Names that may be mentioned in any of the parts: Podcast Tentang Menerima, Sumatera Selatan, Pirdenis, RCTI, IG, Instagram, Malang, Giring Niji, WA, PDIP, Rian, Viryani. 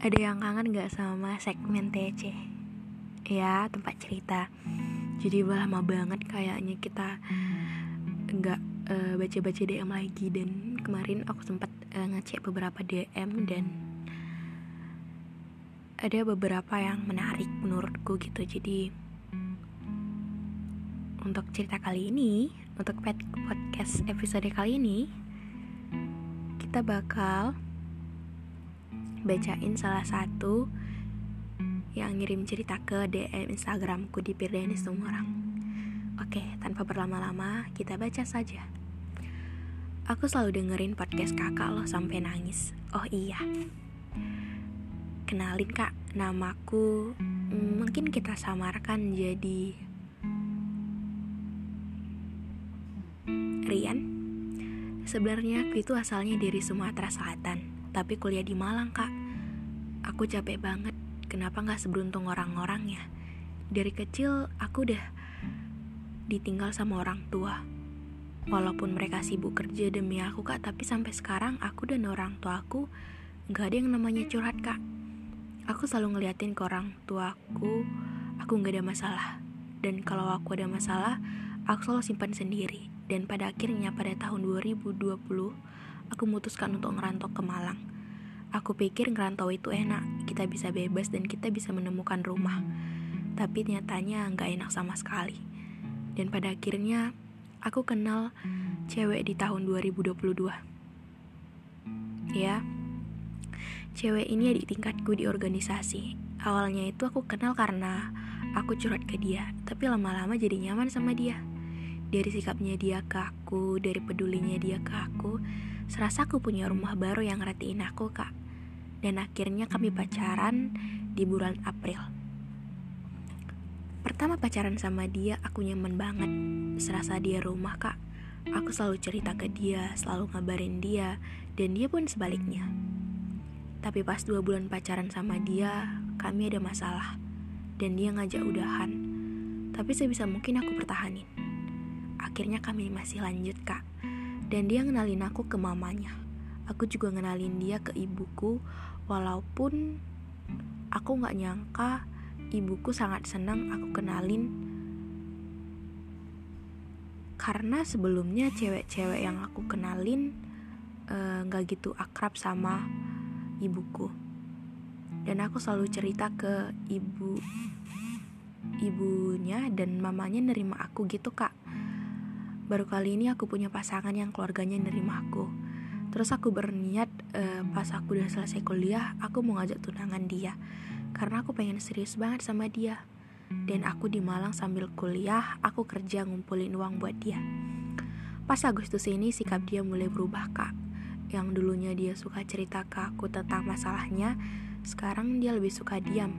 Ada yang kangen gak sama segmen TC? Ya, tempat cerita. Jadi lama banget kayaknya kita gak baca-baca DM lagi. Dan kemarin aku sempat ngecek beberapa DM dan ada beberapa yang menarik menurutku gitu. Jadi untuk cerita kali ini, untuk podcast episode kali ini, kita bakal bacain salah satu yang ngirim cerita ke DM Instagramku di Pirdenis orang. Oke, tanpa berlama-lama kita baca saja. Aku selalu dengerin podcast kakak loh sampai nangis. Oh iya, kenalin kak, namaku mungkin kita samarkan jadi Rian. Sebenarnya aku itu asalnya dari Sumatera Selatan, tapi kuliah di Malang kak. Aku capek banget, kenapa gak seberuntung orang-orang ya. Dari kecil aku udah ditinggal sama orang tua, walaupun mereka sibuk kerja demi aku kak, tapi sampai sekarang aku dan orang tua aku gak ada yang namanya curhat kak. Aku selalu ngeliatin ke orang tua aku gak ada masalah, dan kalau aku ada masalah aku selalu simpan sendiri. Dan pada akhirnya pada tahun 2020 aku memutuskan untuk ngerantau ke Malang. Aku pikir ngerantau itu enak, kita bisa bebas dan kita bisa menemukan rumah. Tapi nyatanya gak enak sama sekali. Dan pada akhirnya, aku kenal cewek di tahun 2022. Ya, cewek ini adik tingkatku di organisasi. Awalnya itu aku kenal karena aku curhat ke dia, tapi lama-lama jadi nyaman sama dia. Dari sikapnya dia ke aku, dari pedulinya dia ke aku, serasa aku punya rumah baru yang ngertiin aku kak. Dan akhirnya kami pacaran di bulan April. Pertama pacaran sama dia, aku nyaman banget, serasa dia rumah kak. Aku selalu cerita ke dia, selalu ngabarin dia, dan dia pun sebaliknya. Tapi pas 2 bulan pacaran sama dia, kami ada masalah, dan dia ngajak udahan. Tapi sebisa mungkin aku pertahanin. Akhirnya kami masih lanjut kak. Dan dia ngenalin aku ke mamanya. Aku juga ngenalin dia ke ibuku. Walaupun aku gak nyangka ibuku sangat senang aku kenalin, karena sebelumnya cewek-cewek yang aku kenalin gak gitu akrab sama ibuku. Dan aku selalu cerita ke ibunya dan mamanya nerima aku gitu kak. Baru kali ini aku punya pasangan yang keluarganya nerima aku. Terus aku berniat pas aku udah selesai kuliah, aku mau ngajak tunangan dia, karena aku pengen serius banget sama dia. Dan aku di Malang sambil kuliah, aku kerja ngumpulin uang buat dia. Pas Agustus ini sikap dia mulai berubah kak. Yang dulunya dia suka cerita ke aku tentang masalahnya, sekarang dia lebih suka diam.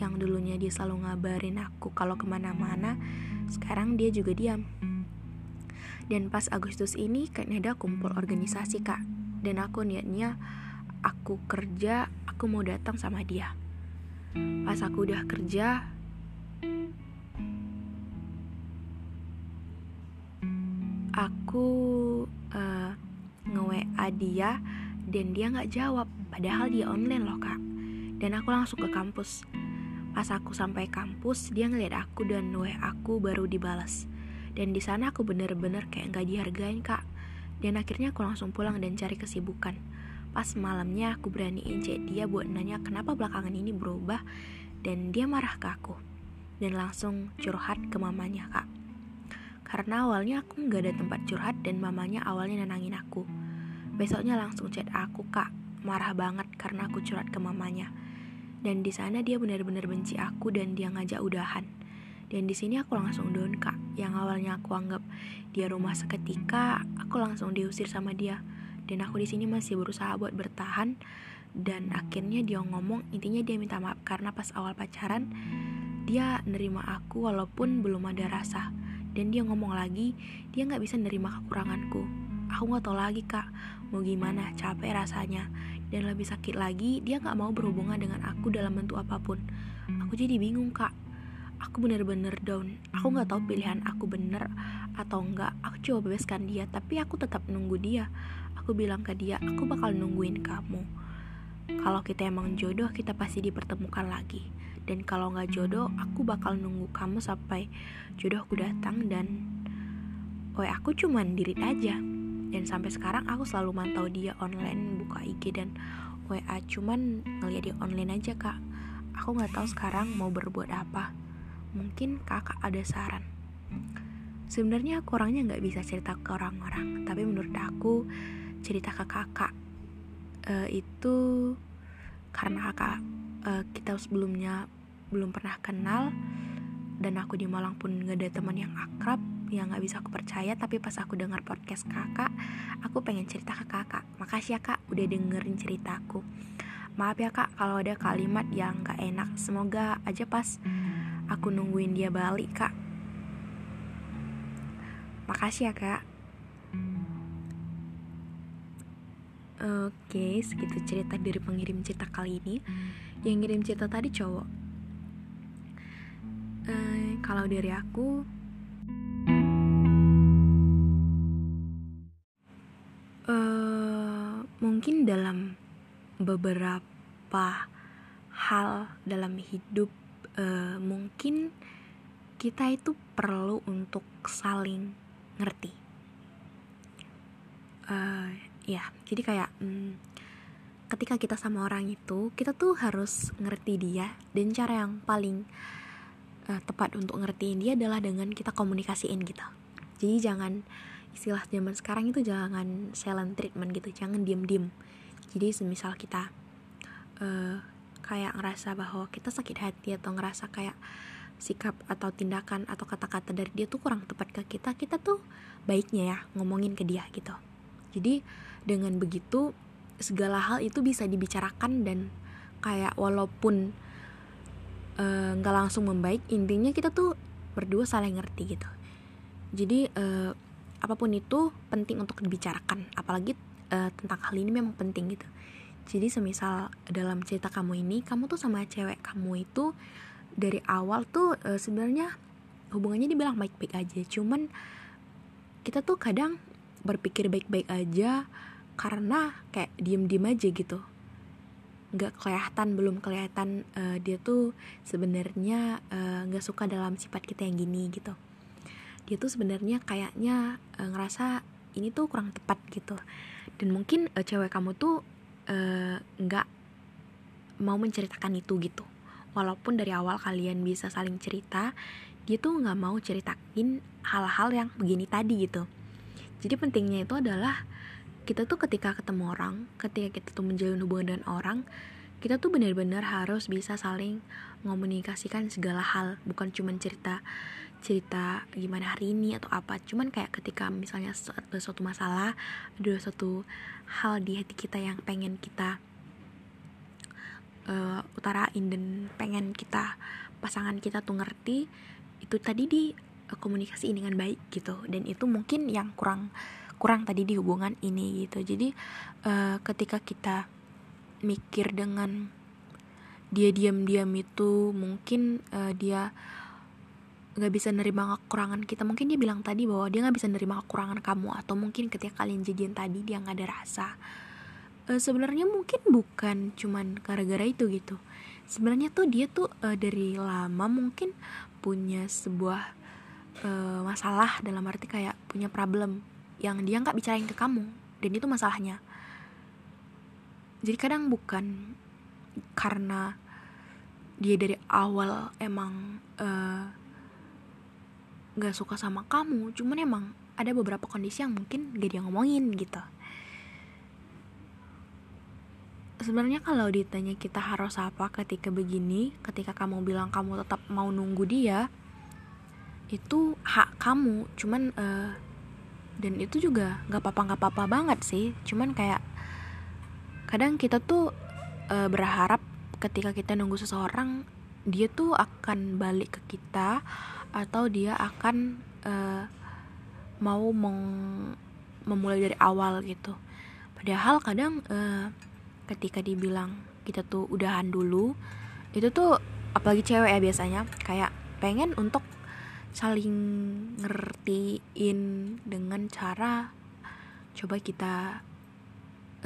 Yang dulunya dia selalu ngabarin aku kalau kemana-mana, sekarang dia juga diam. Dan pas Agustus ini kan ada kumpul organisasi kak. Dan aku niatnya, aku kerja, aku mau datang sama dia. Pas aku udah kerja, aku nge-WA dia, dan dia gak jawab, padahal dia online loh kak. Dan aku langsung ke kampus. Pas aku sampai kampus, dia ngeliat aku dan WA aku baru dibales. Dan di sana aku bener-bener kayak gak dihargain kak. Dan akhirnya aku langsung pulang dan cari kesibukan. Pas malamnya aku beraniin chat dia buat nanya kenapa belakangan ini berubah. Dan dia marah ke aku dan langsung curhat ke mamanya kak. Karena awalnya aku gak ada tempat curhat dan mamanya awalnya nenangin aku. Besoknya langsung chat aku kak, marah banget karena aku curhat ke mamanya. Dan di sana dia bener-bener benci aku dan dia ngajak udahan. Dan di sini aku langsung down kak. Yang awalnya aku anggap Dia rumah seketika, aku langsung diusir sama dia. Dan aku di sini masih berusaha buat bertahan. Dan akhirnya dia ngomong, intinya dia minta maaf karena pas awal pacaran dia nerima aku walaupun belum ada rasa. Dan dia ngomong lagi, dia gak bisa nerima kekuranganku. Aku gak tahu lagi kak, mau gimana, capek rasanya. Dan lebih sakit lagi, dia gak mau berhubungan dengan aku dalam bentuk apapun. Aku jadi bingung kak, aku bener-bener down. Aku gak tahu pilihan aku bener atau enggak. Aku coba bebaskan dia, tapi aku tetap nunggu dia. Aku bilang ke dia, aku bakal nungguin kamu. Kalau kita emang jodoh, kita pasti dipertemukan lagi. Dan kalau gak jodoh, aku bakal nunggu kamu sampai jodohku datang. Dan aku cuman delete aja. Dan sampai sekarang aku selalu mantau dia online, buka IG dan WA, cuman ngeliat dia online aja kak. Aku gak tahu sekarang mau berbuat apa. Mungkin kakak ada saran. Sebenarnya aku orangnya gak bisa cerita ke orang-orang, tapi menurut aku cerita ke kakak itu karena kakak kita sebelumnya belum pernah kenal, dan aku di Malang pun gak ada teman yang akrab yang gak bisa aku percaya. Tapi pas aku dengar podcast kakak, aku pengen cerita ke kakak. Makasih ya kak udah dengerin ceritaku. Maaf ya kak kalau ada kalimat yang gak enak. Semoga aja pas aku nungguin dia balik kak. Makasih ya kak. Oke, segitu cerita dari pengirim cerita kali ini. Yang ngirim cerita tadi cowok. Kalau dari aku, mungkin dalam beberapa hal dalam hidup, mungkin kita itu perlu untuk saling ngerti. Jadi kayak ketika kita sama orang itu, kita tuh harus ngerti dia. Dan cara yang paling tepat untuk ngertiin dia adalah dengan kita komunikasiin gitu. Jadi jangan, istilah zaman sekarang itu jangan silent treatment gitu, jangan diem-diem. Jadi semisal kita kayak ngerasa bahwa kita sakit hati atau ngerasa kayak sikap atau tindakan atau kata-kata dari dia tuh kurang tepat ke kita, kita tuh baiknya ya ngomongin ke dia gitu. Jadi dengan begitu segala hal itu bisa dibicarakan, dan kayak walaupun gak langsung membaik, intinya kita tuh berdua saling ngerti gitu. Jadi apapun itu penting untuk dibicarakan, apalagi tentang hal ini memang penting gitu. Jadi semisal dalam cerita kamu ini, kamu tuh sama cewek kamu itu dari awal tuh sebenarnya hubungannya dibilang baik-baik aja, cuman kita tuh kadang berpikir baik-baik aja karena kayak diem-diem aja gitu, nggak kelihatan, belum kelihatan dia tuh sebenarnya nggak suka dalam sifat kita yang gini gitu. Dia tuh sebenarnya kayaknya ngerasa ini tuh kurang tepat gitu. Dan mungkin cewek kamu tuh nggak mau menceritakan itu gitu. Walaupun dari awal kalian bisa saling cerita, dia tuh nggak mau ceritain hal-hal yang begini tadi gitu. Jadi pentingnya itu adalah kita tuh ketika ketemu orang, ketika kita tuh menjalin hubungan dengan orang, kita tuh benar-benar harus bisa saling mengomunikasikan segala hal, bukan cuma cerita gimana hari ini atau apa. Cuman kayak ketika misalnya ada suatu masalah, ada suatu hal di hati kita yang pengen kita utarain dan pengen kita, pasangan kita tuh ngerti, itu tadi dikomunikasiin dengan baik gitu. Dan itu mungkin yang kurang tadi di hubungan ini gitu. Jadi ketika kita mikir dengan dia diam-diam itu, mungkin dia nggak bisa nerima kekurangan kita. Mungkin dia bilang tadi bahwa dia nggak bisa nerima kekurangan kamu, atau mungkin ketika kalian jadian tadi dia nggak ada rasa. Sebenarnya mungkin bukan cuman gara-gara itu gitu. Sebenarnya tuh dia tuh dari lama mungkin punya sebuah masalah, dalam arti kayak punya problem yang dia gak bicarain ke kamu, dan itu masalahnya. Jadi kadang bukan karena dia dari awal emang gak suka sama kamu, cuman emang ada beberapa kondisi yang mungkin gak dia ngomongin gitu. Sebenarnya kalau ditanya kita harus apa ketika begini, ketika kamu bilang kamu tetap mau nunggu dia, itu hak kamu. Cuman Dan itu juga nggak apa-apa banget sih. Cuman kayak kadang kita tuh berharap ketika kita nunggu seseorang, dia tuh akan balik ke kita atau dia akan mau memulai dari awal gitu. Padahal kadang ketika dibilang kita tuh udahan dulu, itu tuh apalagi cewek ya biasanya kayak pengen untuk saling ngertiin dengan cara coba kita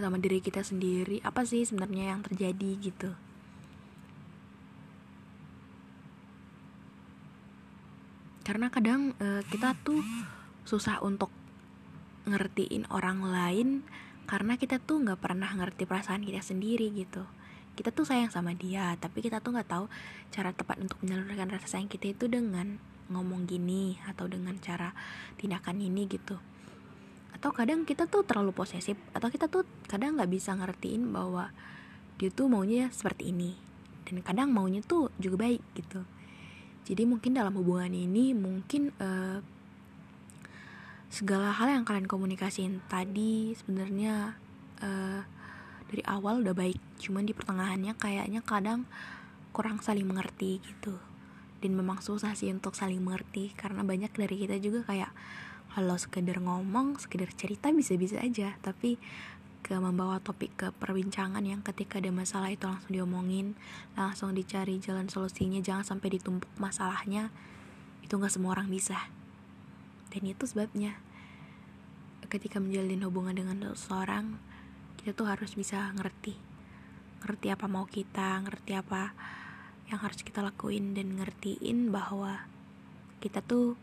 sama diri kita sendiri apa sih sebenarnya yang terjadi gitu. Karena kadang kita tuh susah untuk ngertiin orang lain karena kita tuh nggak pernah ngerti perasaan kita sendiri gitu. Kita tuh sayang sama dia, tapi kita tuh nggak tahu cara tepat untuk menyalurkan rasa sayang kita itu dengan ngomong gini atau dengan cara tindakan ini gitu. Atau kadang kita tuh terlalu posesif, atau kita tuh kadang nggak bisa ngertiin bahwa dia tuh maunya seperti ini, dan kadang maunya tuh juga baik gitu. Jadi mungkin dalam hubungan ini mungkin segala hal yang kalian komunikasiin tadi sebenarnya dari awal udah baik, cuman di pertengahannya kayaknya kadang kurang saling mengerti gitu. Dan memang susah sih untuk saling mengerti, karena banyak dari kita juga kayak kalau sekedar ngomong, sekedar cerita bisa-bisa aja, tapi membawa topik ke perbincangan yang ketika ada masalah itu langsung diomongin, langsung dicari jalan solusinya, jangan sampai ditumpuk masalahnya, itu gak semua orang bisa. Dan itu sebabnya ketika menjalin hubungan dengan seseorang, kita tuh harus bisa ngerti apa mau kita, ngerti apa yang harus kita lakuin, dan ngertiin bahwa kita tuh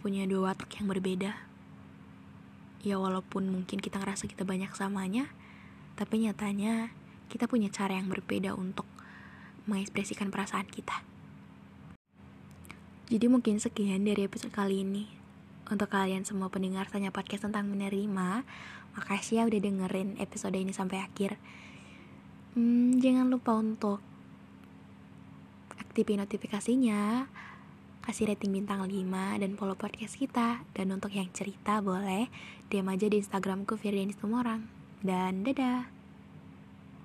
punya dua watak yang berbeda. Ya walaupun mungkin kita ngerasa kita banyak samanya, tapi nyatanya kita punya cara yang berbeda untuk mengekspresikan perasaan kita. Jadi mungkin sekian dari episode kali ini. Untuk kalian semua pendengar Tanya Podcast Tentang Menerima, makasih ya udah dengerin episode ini sampai akhir. Jangan lupa untuk aktifin notifikasinya, kasih rating bintang 5 dan follow podcast kita. Dan untuk yang cerita boleh DM aja di Instagramku Viryani semua orang. Dan dadah.